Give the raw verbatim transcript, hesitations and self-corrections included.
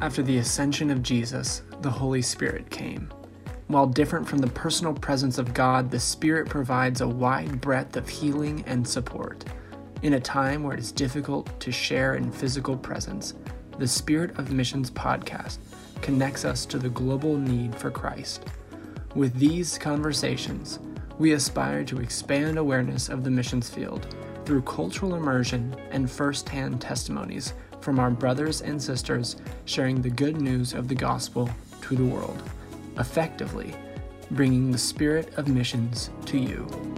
After the ascension of Jesus, the Holy Spirit came. While different from the personal presence of God, the Spirit provides a wide breadth of healing and support. In a time where it is difficult to share in physical presence, the Spirit of Missions podcast connects us to the global need for Christ. With these conversations, we aspire to expand awareness of the missions field through cultural immersion and first-hand testimonies from our brothers and sisters sharing the good news of the gospel to the world, effectively bringing the spirit of missions to you.